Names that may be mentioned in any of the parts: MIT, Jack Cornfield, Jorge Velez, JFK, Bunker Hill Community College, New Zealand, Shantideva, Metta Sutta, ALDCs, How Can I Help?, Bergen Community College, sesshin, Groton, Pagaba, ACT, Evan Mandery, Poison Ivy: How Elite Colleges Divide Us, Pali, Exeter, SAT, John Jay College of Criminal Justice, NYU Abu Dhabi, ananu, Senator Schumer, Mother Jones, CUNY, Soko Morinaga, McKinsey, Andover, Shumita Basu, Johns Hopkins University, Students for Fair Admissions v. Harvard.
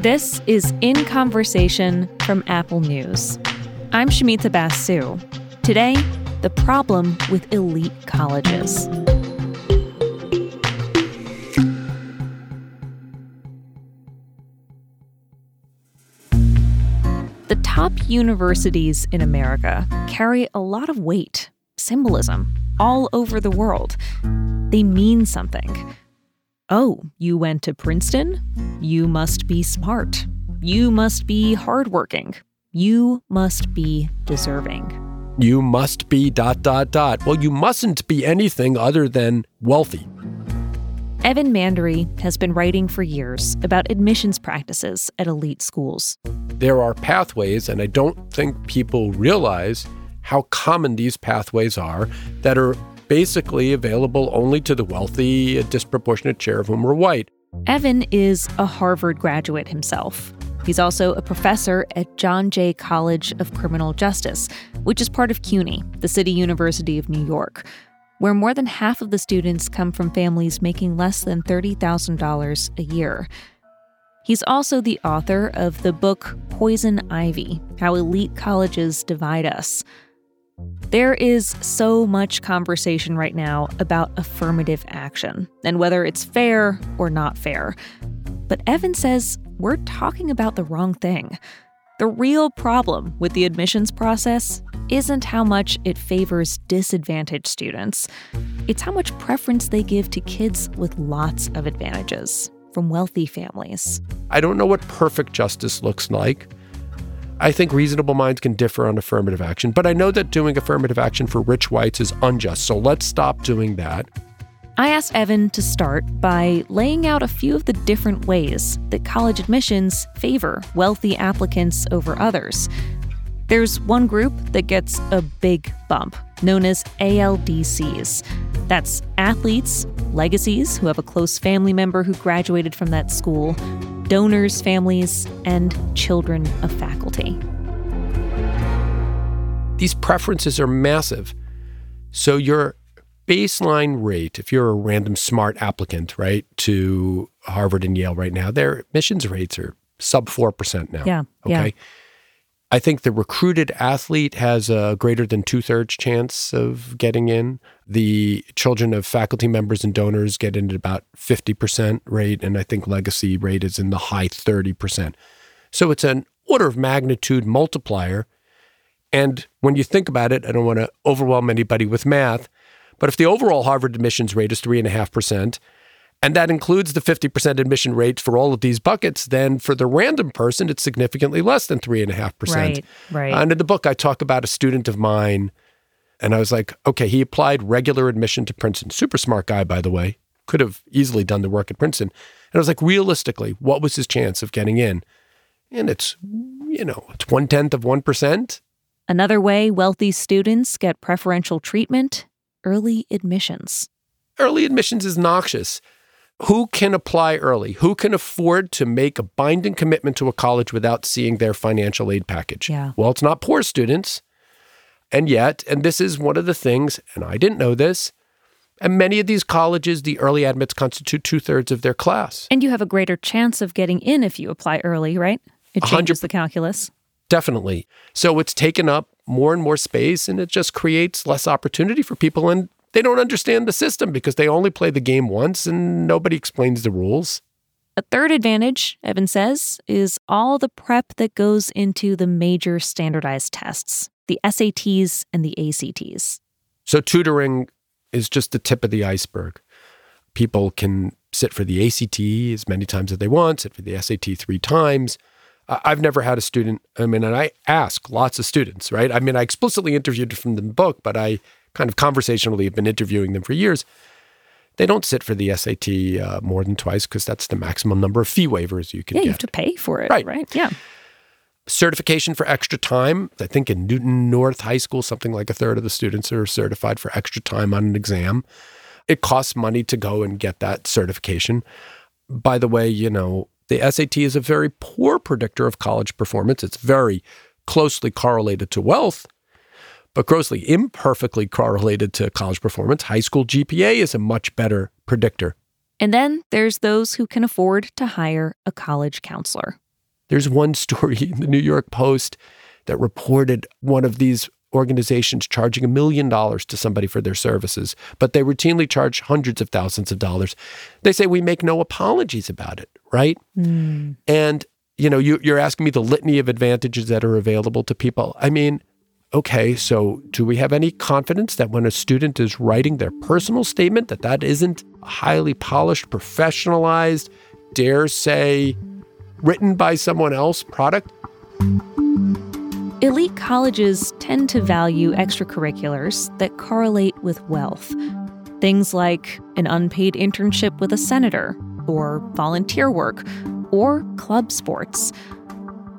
This is In Conversation from Apple News. I'm Shumita Basu. Today, the problem with elite colleges. The top universities in America carry a lot of weight, symbolism, all over the world. They mean something. Oh, you went to Princeton? You must be smart. You must be hardworking. You must be deserving. You must be ... Well, you mustn't be anything other than wealthy. Evan Mandery has been writing for years about admissions practices at elite schools. There are pathways, and I don't think people realize how common these pathways are, that are basically available only to the wealthy, a disproportionate share of whom are white. Evan is a Harvard graduate himself. He's also a professor at John Jay College of Criminal Justice, which is part of CUNY, the City University of New York, where more than half of the students come from families making less than $30,000 a year. He's also the author of the book Poison Ivy: How Elite Colleges Divide Us. There is so much conversation right now about affirmative action and whether it's fair or not fair. But Evan says we're talking about the wrong thing. The real problem with the admissions process isn't how much it favors disadvantaged students. It's how much preference they give to kids with lots of advantages from wealthy families. I don't know what perfect justice looks like. I think reasonable minds can differ on affirmative action, but I know that doing affirmative action for rich whites is unjust, so let's stop doing that. I asked Evan to start by laying out a few of the different ways that college admissions favor wealthy applicants over others. There's one group that gets a big bump, known as ALDCs. That's athletes, legacies who have a close family member who graduated from that school, donors, families, and children of faculty. These preferences are massive. So your baseline rate, if you're a random smart applicant, right, to Harvard and Yale right now, their admissions rates are sub 4% now. Yeah. Okay. Yeah. I think the recruited athlete has a greater than 2/3 chance of getting in. The children of faculty members and donors get in at about 50% rate, and I think legacy rate is in the high 30%. So it's an order of magnitude multiplier. And when you think about it, I don't want to overwhelm anybody with math, but if the overall Harvard admissions rate is 3.5%, and that includes the 50% admission rate for all of these buckets, then for the random person, it's significantly less than 3.5%. Right. And in the book, I talk about a student of mine, and I was like, okay, he applied regular admission to Princeton. Super smart guy, by the way. Could have easily done the work at Princeton. And I was like, realistically, what was his chance of getting in? And it's, it's 0.1%. Another way wealthy students get preferential treatment, early admissions. Early admissions is noxious. Who can apply early? Who can afford to make a binding commitment to a college without seeing their financial aid package? Yeah. Well, it's not poor students. And yet, and this is one of the things, and I didn't know this, and many of these colleges, the early admits constitute 2/3 of their class. And you have a greater chance of getting in if you apply early, right? It changes the calculus. Definitely. So it's taken up more and more space, and it just creates less opportunity for people. And they don't understand the system because they only play the game once and nobody explains the rules. A third advantage, Evan says, is all the prep that goes into the major standardized tests, the SATs and the ACTs. So tutoring is just the tip of the iceberg. People can sit for the ACT as many times as they want, sit for the SAT 3 times. I've never had a student, and I ask lots of students, right? I explicitly interviewed from the book, but I kind of conversationally have been interviewing them for years. They don't sit for the SAT more than twice because that's the maximum number of fee waivers you can get. Yeah, you have to pay for it, right? Yeah. Certification for extra time. I think in Newton North High School, something like 1/3 of the students are certified for extra time on an exam. It costs money to go and get that certification. By the way, the SAT is a very poor predictor of college performance. It's very closely correlated to wealth, but grossly imperfectly correlated to college performance. High school GPA is a much better predictor. And then there's those who can afford to hire a college counselor. There's one story in the New York Post that reported one of these organizations charging $1 million to somebody for their services, but they routinely charge hundreds of thousands of dollars. They say, we make no apologies about it, right? Mm. And, you know, you're asking me the litany of advantages that are available to people. I mean, okay, so do we have any confidence that when a student is writing their personal statement, that that isn't highly polished, professionalized, dare say, written by someone else product? Elite colleges tend to value extracurriculars that correlate with wealth. Things like an unpaid internship with a senator, or volunteer work, or club sports.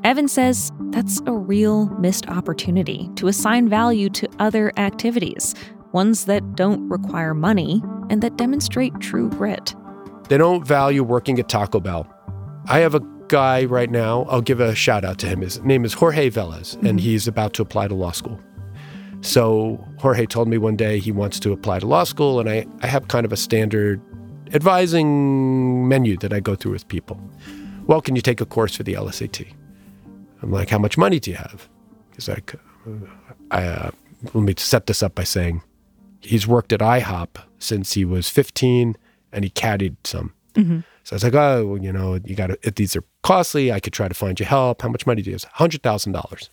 Evan says that's a real missed opportunity to assign value to other activities, ones that don't require money and that demonstrate true grit. They don't value working at Taco Bell. I have a guy right now, I'll give a shout out to him. His name is Jorge Velez, and he's about to apply to law school. So Jorge told me one day he wants to apply to law school, and I have kind of a standard advising menu that I go through with people. Well, can you take a course for the LSAT? I'm like, how much money do you have? He's like, let me set this up by saying he's worked at IHOP since he was 15, and he caddied some. Mm-hmm. So I was like, oh, well, you know, you got to, these are costly. I could try to find you help. How much money do you have? $100,000. He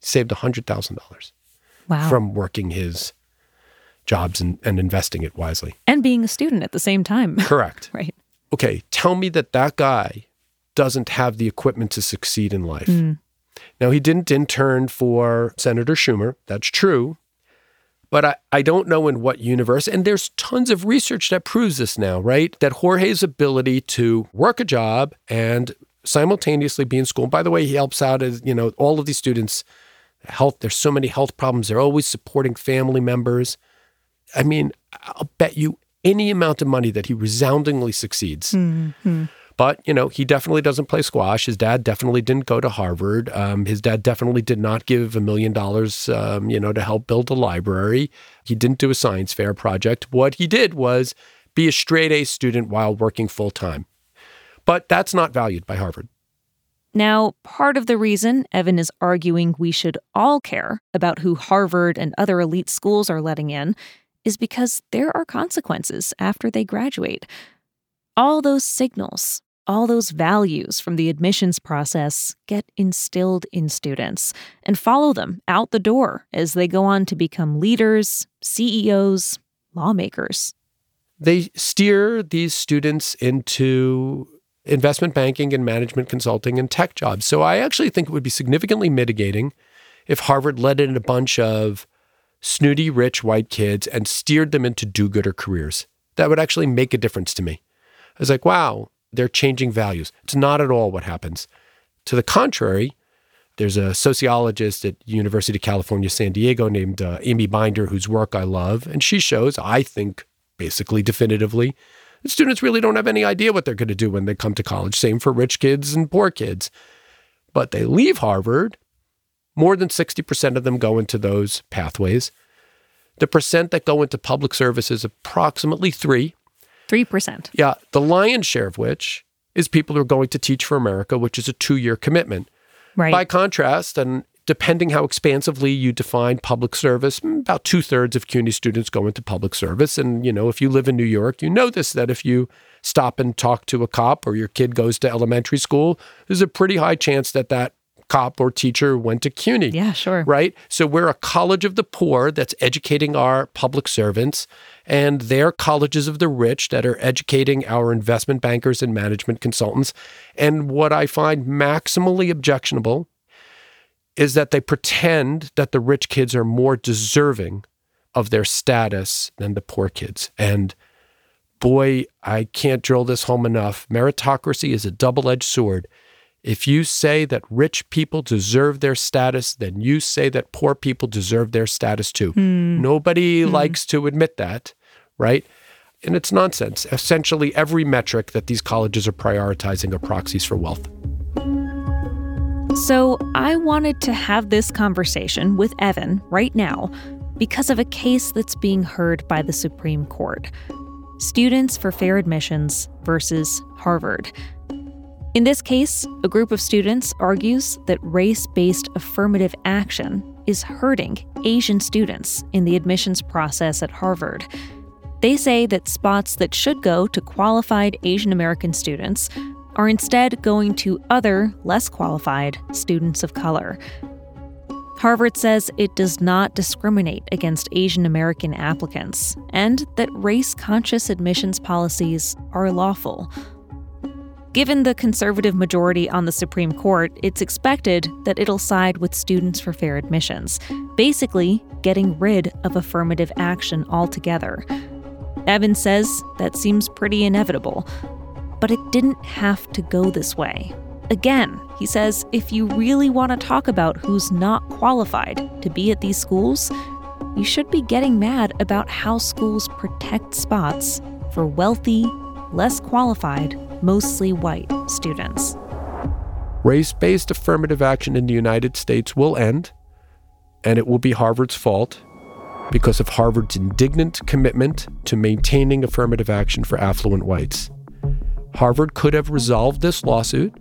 saved $100,000 from working his jobs and investing it wisely. And being a student at the same time. Correct. Right. Okay, tell me that guy doesn't have the equipment to succeed in life. Mm. Now, he didn't intern for Senator Schumer. That's true. But I don't know in what universe, and there's tons of research that proves this now, right? That Jorge's ability to work a job and simultaneously be in school. And by the way, he helps out as, you know, all of these students' health. There's so many health problems. They're always supporting family members. I mean, I'll bet you any amount of money that he resoundingly succeeds. Mm-hmm. But, you know, he definitely doesn't play squash. His dad definitely didn't go to Harvard. His dad definitely did not give $1 million, you know, to help build a library. He didn't do a science fair project. What he did was be a straight A student while working full time. But that's not valued by Harvard. Now, part of the reason Evan is arguing we should all care about who Harvard and other elite schools are letting in is because there are consequences after they graduate. All those signals, all those values from the admissions process get instilled in students and follow them out the door as they go on to become leaders, CEOs, lawmakers. They steer these students into investment banking and management consulting and tech jobs. So I actually think it would be significantly mitigating if Harvard let in a bunch of snooty, rich, white kids and steered them into do-gooder careers. That would actually make a difference to me. I was like, wow, they're changing values. It's not at all what happens. To the contrary, there's a sociologist at University of California, San Diego named Amy Binder, whose work I love. And she shows, I think, basically definitively, that students really don't have any idea what they're going to do when they come to college. Same for rich kids and poor kids. But they leave Harvard. More than 60% of them go into those pathways. The percent that go into public service is approximately 3%. Yeah, the lion's share of which is people who are going to Teach for America, which is a 2-year commitment. Right. By contrast, and depending how expansively you define public service, about 2/3 of CUNY students go into public service. And, you know, if you live in New York, you know this, that if you stop and talk to a cop or your kid goes to elementary school, there's a pretty high chance that cop or teacher went to CUNY. Yeah, sure. Right? So we're a college of the poor that's educating our public servants, and they're colleges of the rich that are educating our investment bankers and management consultants. And what I find maximally objectionable is that they pretend that the rich kids are more deserving of their status than the poor kids. And boy, I can't drill this home enough. Meritocracy is a double-edged sword. If you say that rich people deserve their status, then you say that poor people deserve their status too. Mm. Nobody likes to admit that, right? And it's nonsense. Essentially, every metric that these colleges are prioritizing are proxies for wealth. So I wanted to have this conversation with Evan right now because of a case that's being heard by the Supreme Court. Students for Fair Admissions versus Harvard. In this case, a group of students argues that race-based affirmative action is hurting Asian students in the admissions process at Harvard. They say that spots that should go to qualified Asian American students are instead going to other, less qualified students of color. Harvard says it does not discriminate against Asian American applicants and that race-conscious admissions policies are lawful. Given the conservative majority on the Supreme Court, it's expected that it'll side with Students for Fair Admissions, basically getting rid of affirmative action altogether. Evan says that seems pretty inevitable, but it didn't have to go this way. Again, he says, if you really want to talk about who's not qualified to be at these schools, you should be getting mad about how schools protect spots for wealthy, less qualified, mostly white students. Race-based affirmative action in the United States will end, and it will be Harvard's fault because of Harvard's indignant commitment to maintaining affirmative action for affluent whites. Harvard could have resolved this lawsuit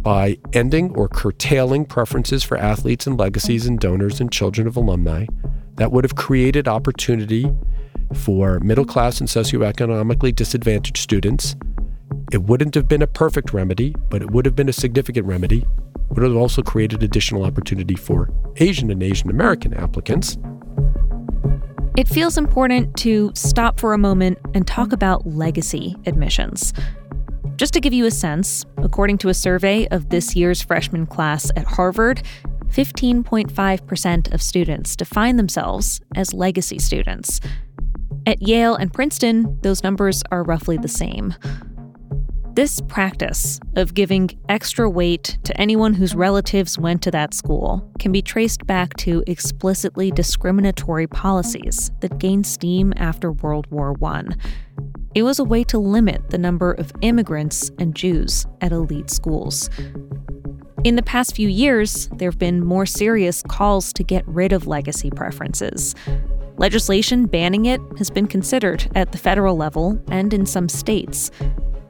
by ending or curtailing preferences for athletes and legacies and donors and children of alumni. That would have created opportunity for middle-class and socioeconomically disadvantaged students. It wouldn't have been a perfect remedy, but it would have been a significant remedy. It would have also created additional opportunity for Asian and Asian American applicants. It feels important to stop for a moment and talk about legacy admissions. Just to give you a sense, according to a survey of this year's freshman class at Harvard, 15.5% of students define themselves as legacy students. At Yale and Princeton, those numbers are roughly the same. This practice of giving extra weight to anyone whose relatives went to that school can be traced back to explicitly discriminatory policies that gained steam after World War I. It was a way to limit the number of immigrants and Jews at elite schools. In the past few years, there have been more serious calls to get rid of legacy preferences. Legislation banning it has been considered at the federal level and in some states.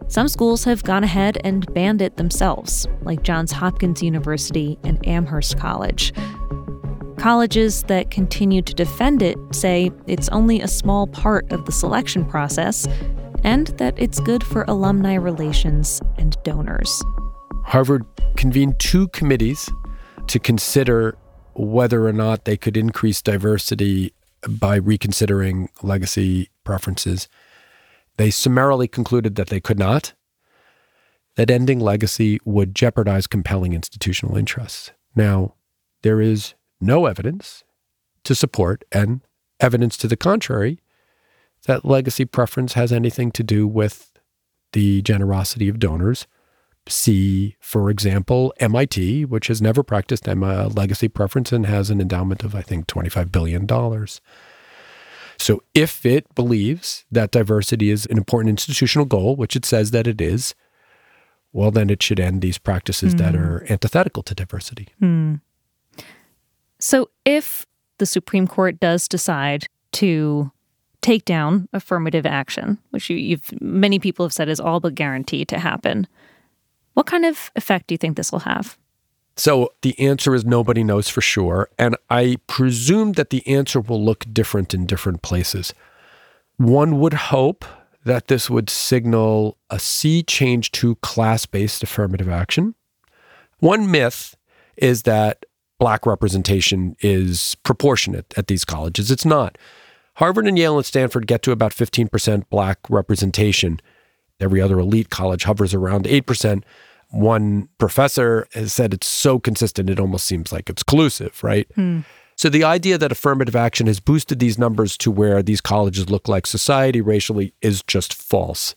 Some schools have gone ahead and banned it themselves, like Johns Hopkins University and Amherst College. Colleges that continue to defend it say it's only a small part of the selection process and that it's good for alumni relations and donors. Harvard convened two committees to consider whether or not they could increase diversity by reconsidering legacy preferences. They summarily concluded that they could not, that ending legacy would jeopardize compelling institutional interests. Now, there is no evidence to support, and evidence to the contrary, that legacy preference has anything to do with the generosity of donors. See, for example, MIT, which has never practiced legacy preference and has an endowment of, I think, $25 billion. So if it believes that diversity is an important institutional goal, which it says that it is, well, then it should end these practices that are antithetical to diversity. So if the Supreme Court does decide to take down affirmative action, which many people have said is all but guaranteed to happen, what kind of effect do you think this will have? So the answer is nobody knows for sure, and I presume that the answer will look different in different places. One would hope that this would signal a sea change to class-based affirmative action. One myth is that Black representation is proportionate at these colleges. It's not. Harvard and Yale and Stanford get to about 15% Black representation. Every other elite college hovers around 8%. One professor has said it's so consistent, it almost seems like it's collusive, right? So the idea that affirmative action has boosted these numbers to where these colleges look like society racially is just false.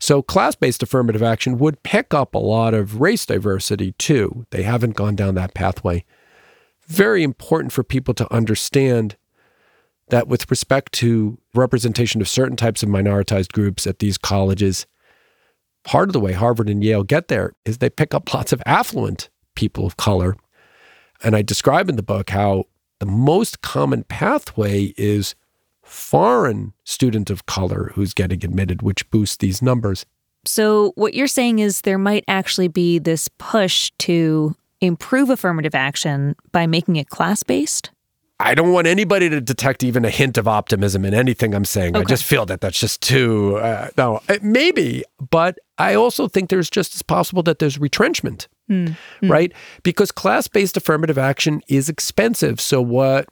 So class-based affirmative action would pick up a lot of race diversity too. They haven't gone down that pathway. Very important for people to understand that with respect to representation of certain types of minoritized groups at these colleges, part of the way Harvard and Yale get there is they pick up lots of affluent people of color. And I describe in the book how the most common pathway is foreign student of color who's getting admitted, which boosts these numbers. So what you're saying is there might actually be this push to improve affirmative action by making it class-based? I don't want anybody to detect even a hint of optimism in anything I'm saying. Okay. I just feel that's just too... maybe, but I also think there's just as possible that there's retrenchment, right? Because class-based affirmative action is expensive. So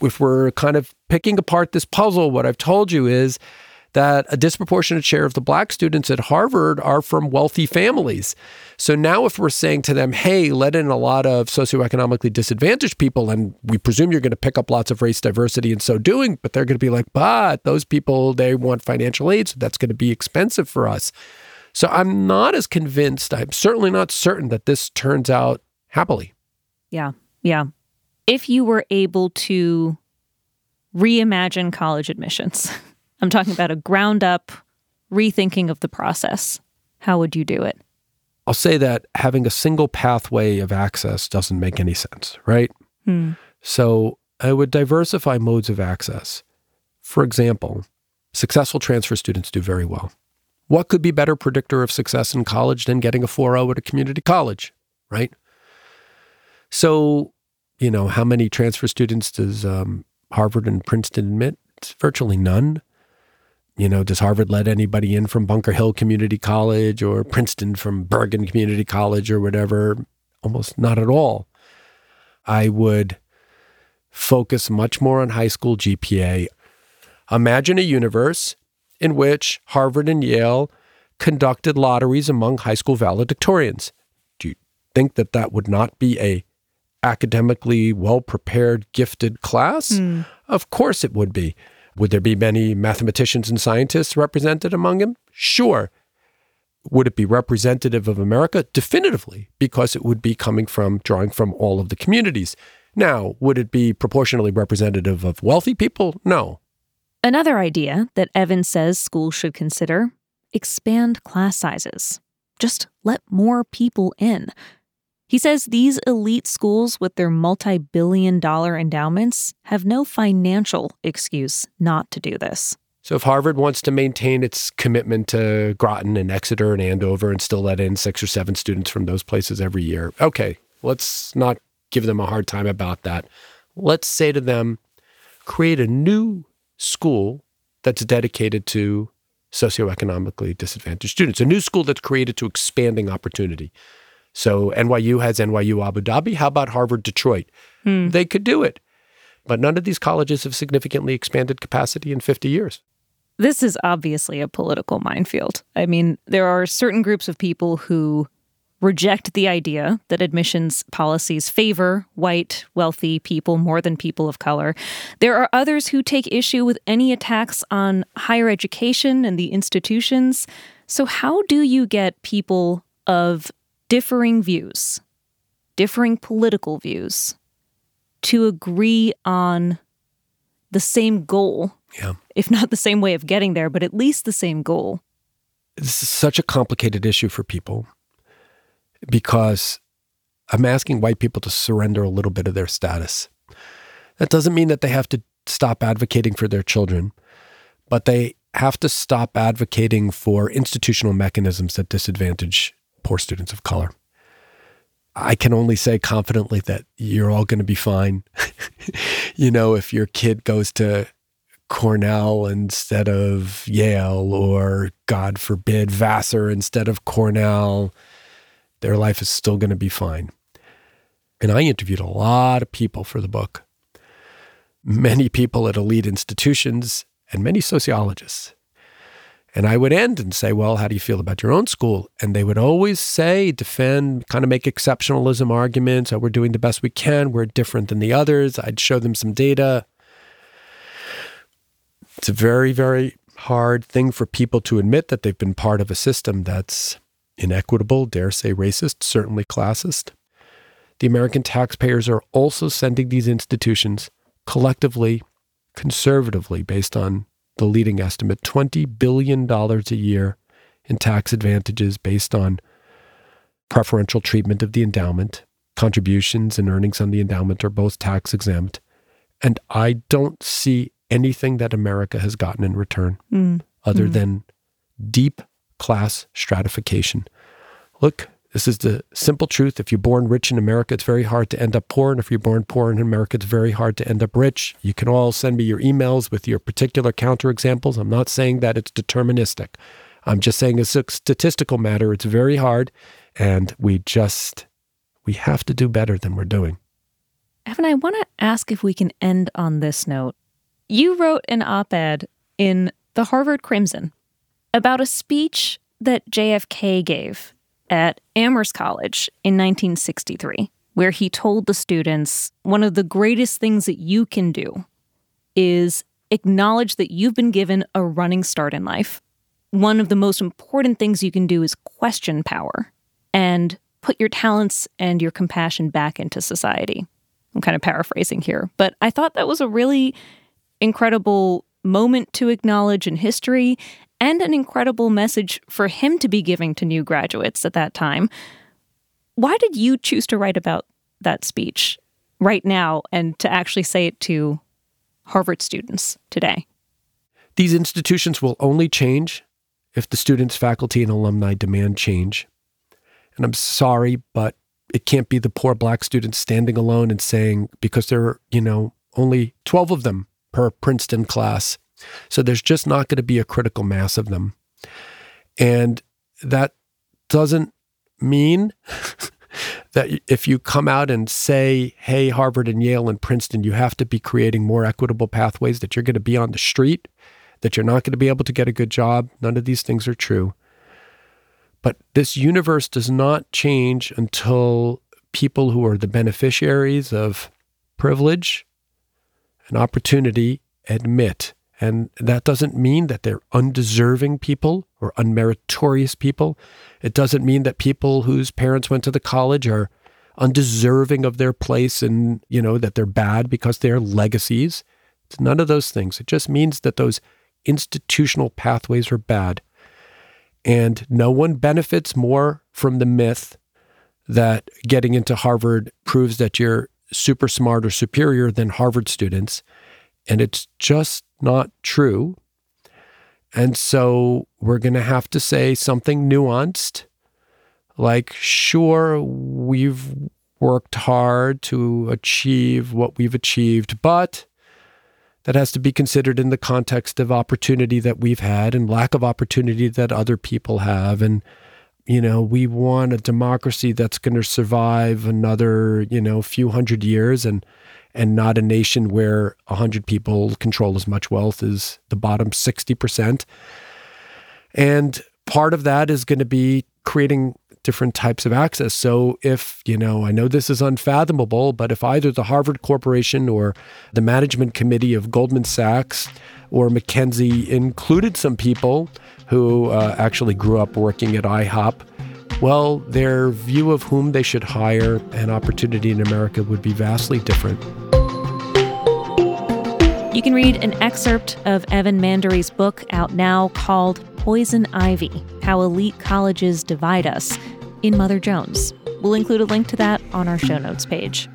if we're kind of picking apart this puzzle, what I've told you is that a disproportionate share of the Black students at Harvard are from wealthy families. So now if we're saying to them, hey, let in a lot of socioeconomically disadvantaged people, and we presume you're going to pick up lots of race diversity in so doing, but they're going to be like, but those people, they want financial aid, so that's going to be expensive for us. So I'm not as convinced, I'm certainly not certain that this turns out happily. Yeah. If you were able to reimagine college admissions... I'm talking about a ground-up rethinking of the process. How would you do it? I'll say that having a single pathway of access doesn't make any sense, right? So I would diversify modes of access. For example, successful transfer students do very well. What could be better predictor of success in college than getting a 4.0 at a community college, right? So, how many transfer students does Harvard and Princeton admit? It's virtually none. Does Harvard let anybody in from Bunker Hill Community College or Princeton from Bergen Community College or whatever? Almost not at all. I would focus much more on high school GPA. Imagine a universe in which Harvard and Yale conducted lotteries among high school valedictorians. Do you think that would not be a academically well-prepared, gifted class? Of course it would be. Would there be many mathematicians and scientists represented among them? Sure. Would it be representative of America? Definitively, because it would be drawing from all of the communities. Now, would it be proportionally representative of wealthy people? No. Another idea that Evan says schools should consider, expand class sizes. Just let more people in. He says these elite schools with their multi-billion-dollar endowments have no financial excuse not to do this. So if Harvard wants to maintain its commitment to Groton and Exeter and Andover and still let in 6 or 7 students from those places every year, okay, let's not give them a hard time about that. Let's say to them, create a new school that's dedicated to socioeconomically disadvantaged students, a new school that's created to expanding opportunity. So NYU has NYU Abu Dhabi. How about Harvard Detroit? They could do it. But none of these colleges have significantly expanded capacity in 50 years. This is obviously a political minefield. I mean, there are certain groups of people who reject the idea that admissions policies favor white, wealthy people more than people of color. There are others who take issue with any attacks on higher education and the institutions. So how do you get people of differing views, differing political views, to agree on the same goal, if not the same way of getting there, but at least the same goal? This is such a complicated issue for people because I'm asking white people to surrender a little bit of their status. That doesn't mean that they have to stop advocating for their children, but they have to stop advocating for institutional mechanisms that disadvantage poor students of color. I can only say confidently that you're all going to be fine. If your kid goes to Cornell instead of Yale, or God forbid, Vassar instead of Cornell, their life is still going to be fine. And I interviewed a lot of people for the book. Many people at elite institutions and many sociologists. And I would end and say, well, how do you feel about your own school? And they would always say, defend, kind of make exceptionalism arguments. Oh, we're doing the best we can. We're different than the others. I'd show them some data. It's a very, very hard thing for people to admit that they've been part of a system that's inequitable, dare say racist, certainly classist. The American taxpayers are also sending these institutions collectively, conservatively, based on the leading estimate, $20 billion a year in tax advantages based on preferential treatment of the endowment. Contributions and earnings on the endowment are both tax exempt. And I don't see anything that America has gotten in return other than deep class stratification. Look, this is the simple truth. If you're born rich in America, it's very hard to end up poor. And if you're born poor in America, it's very hard to end up rich. You can all send me your emails with your particular counterexamples. I'm not saying that it's deterministic. I'm just saying it's a statistical matter. It's very hard. And we have to do better than we're doing. Evan, I want to ask if we can end on this note. You wrote an op-ed in The Harvard Crimson about a speech that JFK gave at Amherst College in 1963, where he told the students, one of the greatest things that you can do is acknowledge that you've been given a running start in life. One of the most important things you can do is question power and put your talents and your compassion back into society. I'm kind of paraphrasing here, but I thought that was a really incredible moment to acknowledge in history, and an incredible message for him to be giving to new graduates at that time. Why did you choose to write about that speech right now and to actually say it to Harvard students today? These institutions will only change if the students, faculty, and alumni demand change. And I'm sorry, but it can't be the poor black students standing alone and saying, because there are, only 12 of them per Princeton class. So there's just not going to be a critical mass of them. And that doesn't mean that if you come out and say, hey, Harvard and Yale and Princeton, you have to be creating more equitable pathways, that you're going to be on the street, that you're not going to be able to get a good job. None of these things are true. But this universe does not change until people who are the beneficiaries of privilege and opportunity admit. And that doesn't mean that they're undeserving people or unmeritorious people. It doesn't mean that people whose parents went to the college are undeserving of their place and, that they're bad because they're legacies. It's none of those things. It just means that those institutional pathways are bad. And no one benefits more from the myth that getting into Harvard proves that you're super smart or superior than Harvard students. And it's just not true. And so we're going to have to say something nuanced, like, sure, we've worked hard to achieve what we've achieved, but that has to be considered in the context of opportunity that we've had and lack of opportunity that other people have. And, we want a democracy that's going to survive another, few hundred years and not a nation where 100 people control as much wealth as the bottom 60%. And part of that is going to be creating different types of access. So if, I know this is unfathomable, but if either the Harvard Corporation or the management committee of Goldman Sachs or McKinsey included some people who actually grew up working at IHOP, well, their view of whom they should hire and opportunity in America would be vastly different. You can read an excerpt of Evan Mandery's book out now called Poison Ivy: How Elite Colleges Divide Us in Mother Jones. We'll include a link to that on our show notes page.